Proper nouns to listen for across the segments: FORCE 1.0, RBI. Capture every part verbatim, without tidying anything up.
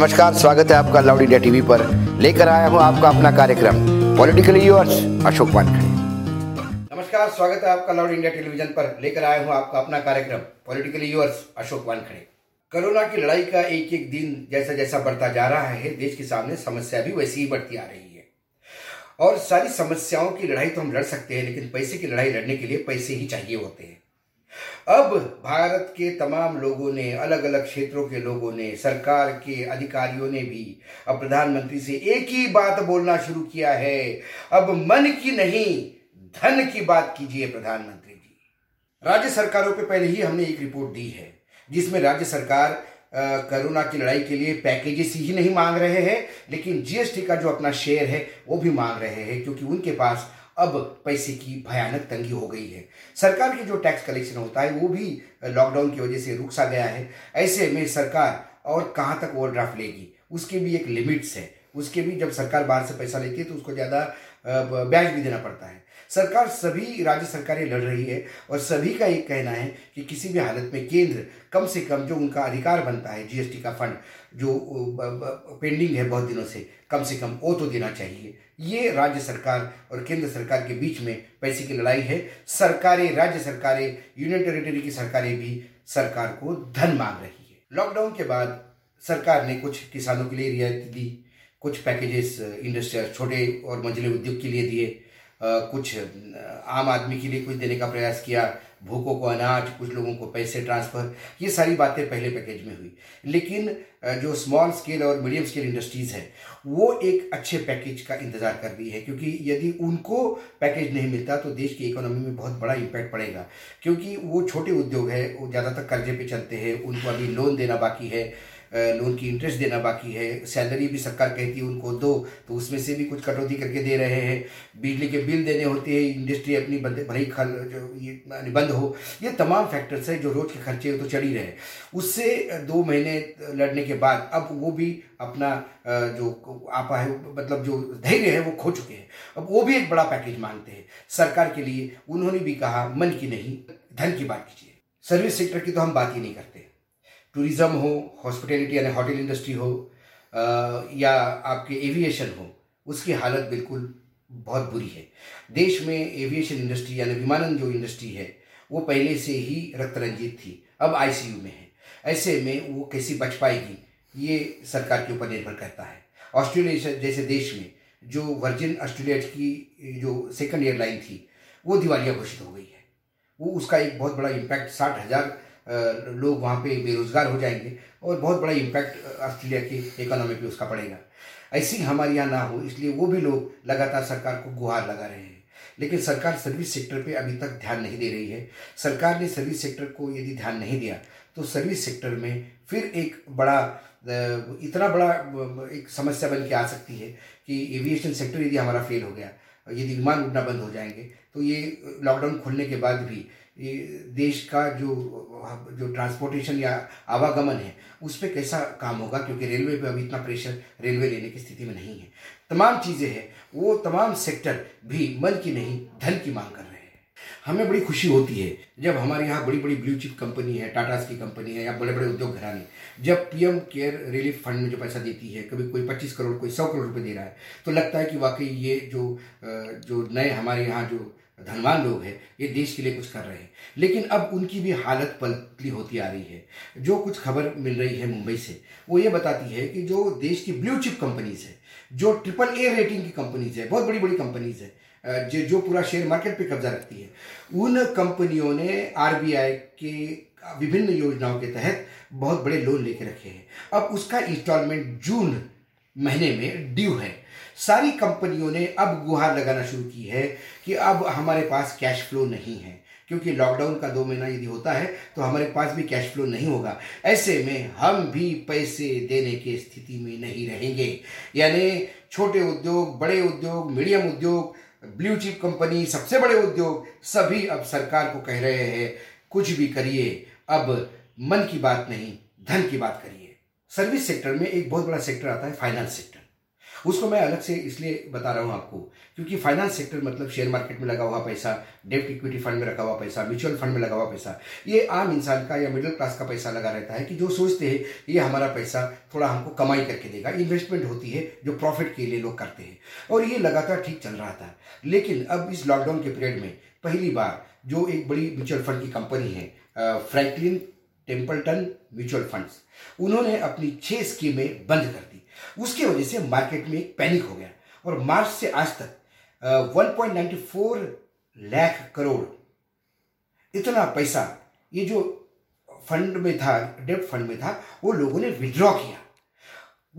नमस्कार, स्वागत है आपका लाउड इंडिया टीवी पर। लेकर आया हूँ आपका अपना कार्यक्रम पॉलिटिकली योर्स, अशोक वानखेड़े। नमस्कार, स्वागत है आपका लाउड इंडिया टेलीविजन पर। लेकर आया हूँ आपका अपना कार्यक्रम politically yours, Ashok Wankhede. Corona की लड़ाई का एक एक दिन जैसा जैसा बढ़ता जा रहा है, देश के सामने समस्या भी वैसी ही बढ़ती आ रही है। और सारी समस्याओं की लड़ाई तो हम लड़ सकते हैं, लेकिन पैसे की लड़ाई लड़ने के लिए पैसे ही चाहिए होते हैं। अब भारत के तमाम लोगों ने, अलग अलग क्षेत्रों के लोगों ने, सरकार के अधिकारियों ने भी अब प्रधानमंत्री से एक ही बात बोलना शुरू किया है, अब मन की नहीं धन की बात कीजिए प्रधानमंत्री जी। राज्य सरकारों पे पहले ही हमने एक रिपोर्ट दी है, जिसमें राज्य सरकार कोरोना की लड़ाई के लिए पैकेजेस ही नहीं मांग रहे हैं, लेकिन जीएसटी का जो अपना शेयर है वो भी मांग रहे हैं, क्योंकि उनके पास अब पैसे की भयानक तंगी हो गई है। सरकार के जो टैक्स कलेक्शन होता है वो भी लॉकडाउन की वजह से रुक सा गया है। ऐसे में सरकार और कहाँ तक ओवरड्राफ्ट लेगी, उसकी भी एक लिमिट्स है। उसके भी जब सरकार बाहर से पैसा लेती है तो उसको ज़्यादा ब्याज भी देना पड़ता है। सरकार, सभी राज्य सरकारें लड़ रही है और सभी का एक कहना है कि किसी भी हालत में केंद्र कम से कम जो उनका अधिकार बनता है, जीएसटी का फंड जो पेंडिंग है बहुत दिनों से, कम से कम वो तो देना चाहिए। ये राज्य सरकार और केंद्र सरकार के बीच में पैसे की लड़ाई है। सरकारें, राज्य सरकारें, यूनियन टेरिटरी की सरकारें भी सरकार को धन मांग रही है। लॉकडाउन के बाद सरकार ने कुछ किसानों के लिए रियायत दी, कुछ पैकेजेस इंडस्ट्रियल छोटे और मंझले उद्योग के लिए दिए, कुछ आम आदमी के लिए कुछ देने का प्रयास किया, भूखों को अनाज, कुछ लोगों को पैसे ट्रांसफ़र, ये सारी बातें पहले पैकेज में हुई। लेकिन जो स्मॉल स्केल और मीडियम स्केल इंडस्ट्रीज़ है वो एक अच्छे पैकेज का इंतज़ार कर रही है, क्योंकि यदि उनको पैकेज नहीं मिलता तो देश की इकोनॉमी में बहुत बड़ा इम्पैक्ट पड़ेगा, क्योंकि वो छोटे उद्योग है, वो ज़्यादातर कर्जे पे चलते हैं, उनको अभी लोन देना बाकी है, लोन की इंटरेस्ट देना बाकी है, सैलरी भी सरकार कहती है उनको दो तो उसमें से भी कुछ कटौती करके दे रहे हैं, बिजली के बिल देने होते हैं, इंडस्ट्री अपनी भले ही खल ये बंद हो, ये तमाम फैक्टर्स हैं जो रोज के खर्चे तो चढ़ ही रहे। उससे दो महीने लड़ने के बाद अब वो भी अपना जो आपा है, मतलब जो धैर्य है वो खो चुके हैं। अब वो भी एक बड़ा पैकेज मांगते हैं सरकार के लिए। उन्होंने भी कहा मन की नहीं धन की बात कीजिए। सर्विस सेक्टर की तो हम बात ही नहीं करते, टूरिज़्म हो, हॉस्पिटैलिटी यानी होटल इंडस्ट्री हो, आ, या आपके एविएशन हो, उसकी हालत बिल्कुल बहुत बुरी है। देश में एविएशन इंडस्ट्री यानी विमानन जो इंडस्ट्री है वो पहले से ही रक्तरंजित थी, अब आईसीयू में है। ऐसे में वो कैसे बच पाएगी, ये सरकार के ऊपर निर्भर करता है। ऑस्ट्रेलिया जैसे देश में जो वर्जिन ऑस्ट्रेलिया की जो सेकेंड एयरलाइन थी वो दिवालिया घोषित हो गई है। वो उसका एक बहुत बड़ा इम्पैक्ट, साठ हज़ार लोग वहाँ पे बेरोज़गार हो जाएंगे और बहुत बड़ा इम्पैक्ट ऑस्ट्रेलिया की इकोनॉमी पे उसका पड़ेगा। ऐसी हमारे यहाँ ना हो, इसलिए वो भी लोग लगातार सरकार को गुहार लगा रहे हैं। लेकिन सरकार सर्विस सेक्टर पे अभी तक ध्यान नहीं दे रही है। सरकार ने सर्विस सेक्टर को यदि ध्यान नहीं दिया तो सर्विस सेक्टर में फिर एक बड़ा, इतना बड़ा एक समस्या बन के आ सकती है कि एविएशन सेक्टर यदि हमारा फेल हो गया, यदि विमान उड़ना बंद हो जाएंगे, तो ये लॉकडाउन खुलने के बाद भी ये देश का जो जो ट्रांसपोर्टेशन या आवागमन है उस पर कैसा काम होगा, क्योंकि रेलवे पे अभी इतना प्रेशर रेलवे लेने की स्थिति में नहीं है। तमाम चीज़ें हैं, वो तमाम सेक्टर भी मन की नहीं धन की मांग कर रहे हैं। हमें बड़ी खुशी होती है जब हमारे यहाँ बड़ी बड़ी ब्लू चिप कंपनी है, टाटास की कंपनी है, या बड़े बड़े उद्योग घराने जब पीएम केयर रिलीफ फंड में जो पैसा देती है, कभी कोई पच्चीस करोड़, कोई सौ करोड़ रुपये दे रहा है, तो लगता है कि वाकई ये जो जो नए हमारे यहाँ जो धनवान लोग हैं ये देश के लिए कुछ कर रहे हैं। लेकिन अब उनकी भी हालत पलटती होती आ रही है। जो कुछ खबर मिल रही है मुंबई से वो ये बताती है कि जो देश की ब्लू चिप कंपनीज़ है, जो ट्रिपल ए रेटिंग की कंपनीज़ है, बहुत बड़ी बड़ी कंपनीज़ है, जो जो पूरा शेयर मार्केट पे कब्जा रखती है, उन कंपनियों ने आरबीआई के विभिन्न योजनाओं के तहत बहुत बड़े लोन लेके रखे हैं। अब उसका इंस्टॉलमेंट जून महीने में ड्यू है। सारी कंपनियों ने अब गुहार लगाना शुरू की है कि अब हमारे पास कैश फ्लो नहीं है, क्योंकि लॉकडाउन का दो महीना यदि होता है तो हमारे पास भी कैश फ्लो नहीं होगा। ऐसे में हम भी पैसे देने की स्थिति में नहीं रहेंगे। यानी छोटे उद्योग, बड़े उद्योग, मीडियम उद्योग, ब्लू चिप कंपनी, सबसे बड़े उद्योग सभी अब सरकार को कह रहे हैं कुछ भी करिए, अब मन की बात नहीं धन की बात करिए। सर्विस सेक्टर में एक बहुत बड़ा सेक्टर आता है फाइनेंस सेक्टर। उसको मैं अलग से इसलिए बता रहा हूँ आपको क्योंकि फाइनेंस सेक्टर मतलब शेयर मार्केट में लगा हुआ पैसा, डेब्ट इक्विटी फंड में रखा हुआ पैसा, म्यूचुअल फंड में लगा हुआ पैसा, ये आम इंसान का या मिडिल क्लास का पैसा लगा रहता है कि जो सोचते हैं ये हमारा पैसा थोड़ा हमको कमाई करके देगा, इन्वेस्टमेंट होती है जो प्रॉफिट के लिए लोग करते हैं, और ये लगातार ठीक चल रहा था। लेकिन अब इस लॉकडाउन के पीरियड में पहली बार जो एक बड़ी म्यूचुअल फंड की कंपनी है फ्रैंकलिन टेम्पल्टन म्यूचुअल फंड्स, उन्होंने अपनी छह स्कीमें बंद कर दी। उसकी वजह से मार्केट में एक पैनिक हो गया और मार्च से आज तक एक पॉइंट नौ चार लाख करोड़ इतना पैसा ये जो फंड में था, डेब्ट फंड में था, वो लोगों ने विड्रॉ किया।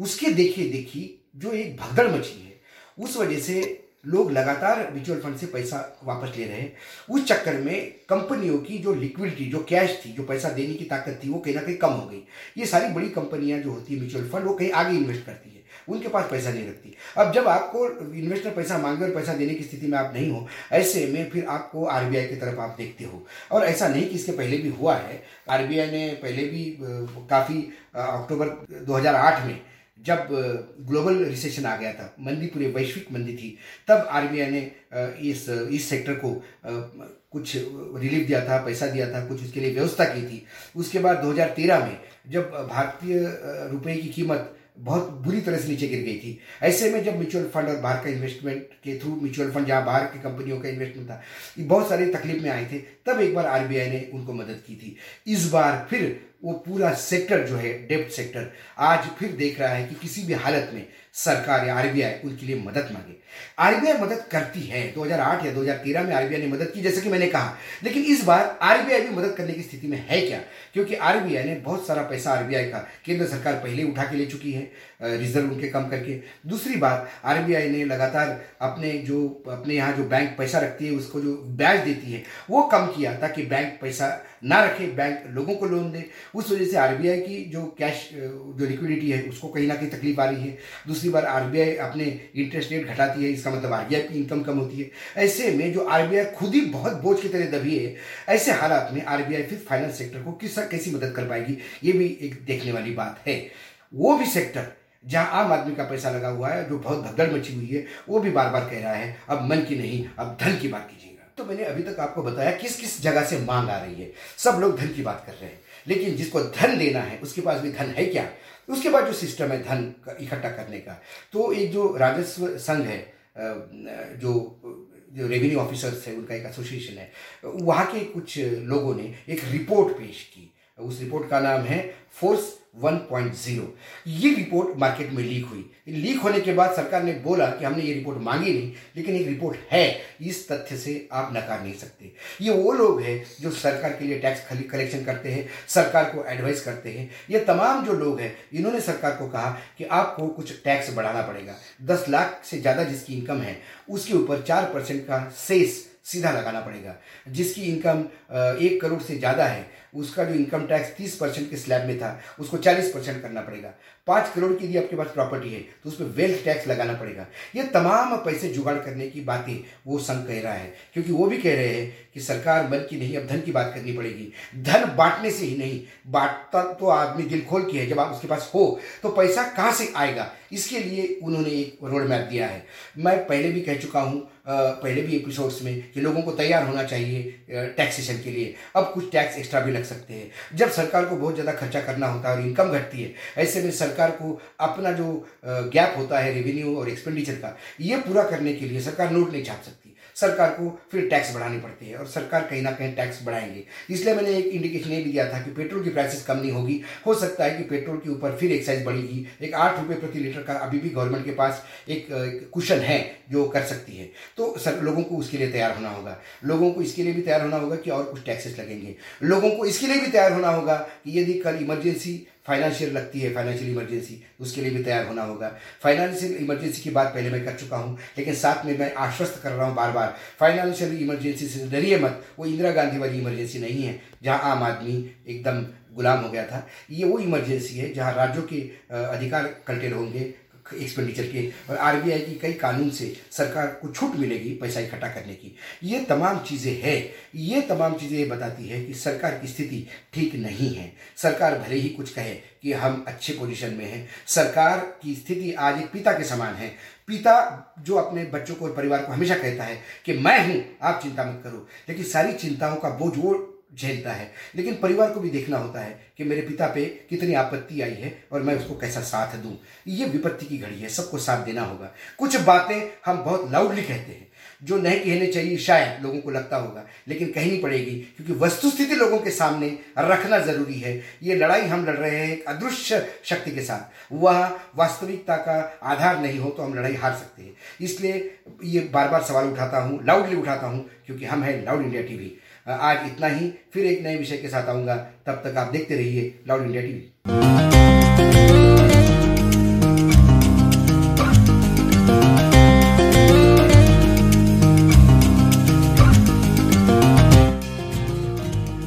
उसके देखिए देखी जो एक भगदड़ मची है, उस वजह से लोग लगातार म्यूचुअल फंड से पैसा वापस ले रहे हैं। उस चक्कर में कंपनियों की जो लिक्विडिटी, जो कैश थी, जो पैसा देने की ताकत थी, वो कहीं ना कहीं कम हो गई। ये सारी बड़ी कंपनियां जो होती है म्यूचुअल फंड, वो कहीं आगे इन्वेस्ट करती है, उनके पास पैसा नहीं रखती। अब जब आपको इन्वेस्टर पैसा मांगे और पैसा देने की स्थिति में आप नहीं हो, ऐसे में फिर आपको आरबीआई की तरफ आप देखते हो। और ऐसा नहीं कि इसके पहले भी हुआ है, आरबीआई ने पहले भी काफ़ी अक्टूबर दो हज़ार आठ में जब ग्लोबल रिसेशन आ गया था, मंदी पूरे वैश्विक मंदी थी, तब आरबीआई ने इस इस सेक्टर को कुछ रिलीफ दिया था, पैसा दिया था, कुछ उसके लिए व्यवस्था की थी। उसके बाद दो हज़ार तेरह में जब भारतीय रुपए की कीमत बहुत बुरी तरह से नीचे गिर गई थी, ऐसे में जब म्यूचुअल फंड और बाहर का इन्वेस्टमेंट के थ्रू म्यूचुअल फंड जहाँ बाहर की कंपनियों का इन्वेस्टमेंट था, ये बहुत सारे तकलीफ में आए थे, तब एक बार आरबीआई ने उनको मदद की थी। इस बार फिर वो पूरा सेक्टर जो है डेब्ट सेक्टर आज फिर देख रहा है कि किसी भी हालत में सरकार या आरबीआई उनके लिए मदद मांगे। आरबीआई मदद करती है, दो हज़ार आठ या दो हज़ार तेरह में आरबीआई ने मदद की जैसे कि मैंने कहा, लेकिन इस बार आरबीआई भी मदद करने की स्थिति में है क्या? क्योंकि आरबीआई ने बहुत सारा पैसा आरबीआई का केंद्र सरकार पहले उठा के ले चुकी है, रिजर्व उनके कम करके। दूसरी बात, आरबीआई ने लगातार अपने जो अपने यहाँ जो बैंक पैसा रखती है उसको जो ब्याज देती है वो कम किया ताकि बैंक पैसा ना रखे, बैंक लोगों को लोन दे। उस वजह से आरबीआई की जो कैश जो लिक्विडिटी है उसको कहीं ना कहीं तकलीफ आ रही है। दूसरी बार आरबीआई अपने इंटरेस्ट रेट घटाती है, इसका मतलब आरबीआई की इनकम कम होती है। ऐसे में जो आरबीआई खुद ही बहुत बोझ की तरह दबी है, ऐसे हालात में आरबीआई फिर फाइनेंस सेक्टर को किस कैसी मदद कर पाएगी, ये भी एक देखने वाली बात है। वो भी सेक्टर जहाँ आम आदमी का पैसा लगा हुआ है, जो बहुत भगदड़ मची हुई है, वो भी बार बार कह रहा है अब मन की नहीं, अब धन की बात कीजिएगा। तो मैंने अभी तक आपको बताया किस किस जगह से मांग आ रही है, सब लोग धन की बात कर रहे हैं, लेकिन जिसको धन देना है उसके पास भी धन है क्या? उसके बाद जो सिस्टम है धन इकट्ठा करने का, तो एक जो राजस्व संघ है, जो जो रेवेन्यू ऑफिसर्स है उनका एक एसोसिएशन है, वहाँ के कुछ लोगों ने एक रिपोर्ट पेश की। उस रिपोर्ट का नाम है फोर्स वन पॉइंट ज़ीरो। ये रिपोर्ट मार्केट में लीक हुई। लीक होने के बाद सरकार ने बोला कि हमने ये रिपोर्ट मांगी नहीं, लेकिन एक रिपोर्ट है, इस तथ्य से आप नकार नहीं सकते। ये वो लोग हैं जो सरकार के लिए टैक्स कलेक्शन करते हैं, सरकार को एडवाइस करते हैं। ये तमाम जो लोग हैं, इन्होंने सरकार को कहा कि आपको कुछ टैक्स बढ़ाना पड़ेगा, दस लाख से ज़्यादा जिसकी इनकम है उसके ऊपर चार परसेंट का सेस सीधा लगाना पड़ेगा। जिसकी इनकम एक करोड़ से ज़्यादा है उसका जो इनकम टैक्स तीस परसेंट के स्लैब में था उसको चालीस परसेंट करना पड़ेगा। पाँच करोड़ की यदि आपके पास प्रॉपर्टी है तो उस पर वेल्थ टैक्स लगाना पड़ेगा। ये तमाम पैसे जुगाड़ करने की बातें वो संघ कह रहा है, क्योंकि वो भी कह रहे हैं कि सरकार बल की नहीं, अब धन की बात करनी पड़ेगी। धन बांटने से ही नहीं, बांटता तो आदमी दिल खोल के है, जब आप उसके पास हो तो पैसा कहाँ से आएगा, इसके लिए उन्होंने एक रोड मैप दिया है। मैं पहले भी कह चुका हूँ पहले भी एपिसोड्स में कि लोगों को तैयार होना चाहिए टैक्सेशन के लिए। अब कुछ टैक्स एक्स्ट्रा भी लग सकते हैं जब सरकार को बहुत ज़्यादा खर्चा करना होता है और इनकम घटती है। ऐसे में सरकार को अपना जो गैप होता है रेवेन्यू और एक्सपेंडिचर का, ये पूरा करने के लिए सरकार नोट नहीं छाप सकती, सरकार को फिर टैक्स बढ़ाने पड़ते हैं और सरकार कहीं ना कहीं टैक्स बढ़ाएंगे। इसलिए मैंने एक इंडिकेशन ये भी दिया था कि पेट्रोल की प्राइसेस कम नहीं होगी, हो सकता है कि पेट्रोल के ऊपर फिर एक्साइज बढ़ेगी। एक आठ रुपये प्रति लीटर का अभी भी गवर्नमेंट के पास एक कुशन है जो कर सकती है, तो सर लोगों को उसके लिए तैयार होना होगा। लोगों को इसके लिए भी तैयार होना होगा कि और कुछ टैक्सेस लगेंगे। लोगों को इसके लिए भी तैयार होना होगा कि यदि कल इमरजेंसी फाइनेंशियल लगती है, फाइनेंशियल इमरजेंसी, उसके लिए भी तैयार होना होगा। फाइनेंशियल इमरजेंसी की बात पहले मैं कर चुका हूँ, लेकिन साथ में मैं आश्वस्त कर रहा हूँ बार बार, फाइनेंशियल इमरजेंसी से डरिए मत। वो इंदिरा गांधी वाली इमरजेंसी नहीं है जहाँ आम आदमी एकदम गुलाम हो गया था, ये वो इमरजेंसी है जहाँ राज्यों के अधिकार कल्टेड होंगे, एक्सपेंडिचर के और आरबीआई की कई कानून से सरकार को छूट मिलेगी पैसा इकट्ठा करने की। ये तमाम चीज़ें हैं, ये तमाम चीज़ें बताती है कि सरकार की स्थिति ठीक नहीं है। सरकार भले ही कुछ कहे कि हम अच्छे पोजीशन में हैं, सरकार की स्थिति आज एक पिता के समान है। पिता जो अपने बच्चों को और परिवार को हमेशा कहता है कि मैं हूँ, आप चिंता मत करो, लेकिन सारी चिंताओं का बोझ वो झेलता है। लेकिन परिवार को भी देखना होता है कि मेरे पिता पे कितनी आपत्ति आई है और मैं उसको कैसा साथ दूं। ये विपत्ति की घड़ी है, सबको साथ देना होगा। कुछ बातें हम बहुत लाउडली कहते हैं जो नहीं कहने चाहिए, शायद लोगों को लगता होगा, लेकिन कहनी पड़ेगी क्योंकि वस्तुस्थिति लोगों के सामने रखना ज़रूरी है। ये लड़ाई हम लड़ रहे हैं एक अदृश्य शक्ति के साथ, वह वास्तविकता का आधार नहीं हो तो हम लड़ाई हार सकते हैं। इसलिए ये बार बार सवाल उठाता हूँ, लाउडली उठाता हूँ, क्योंकि हम हैं लाउड इंडिया टीवी। आज इतना ही, फिर एक नए विषय के साथ आऊँगा, तब तक आप देखते रहिए लाउड इंडिया टीवी।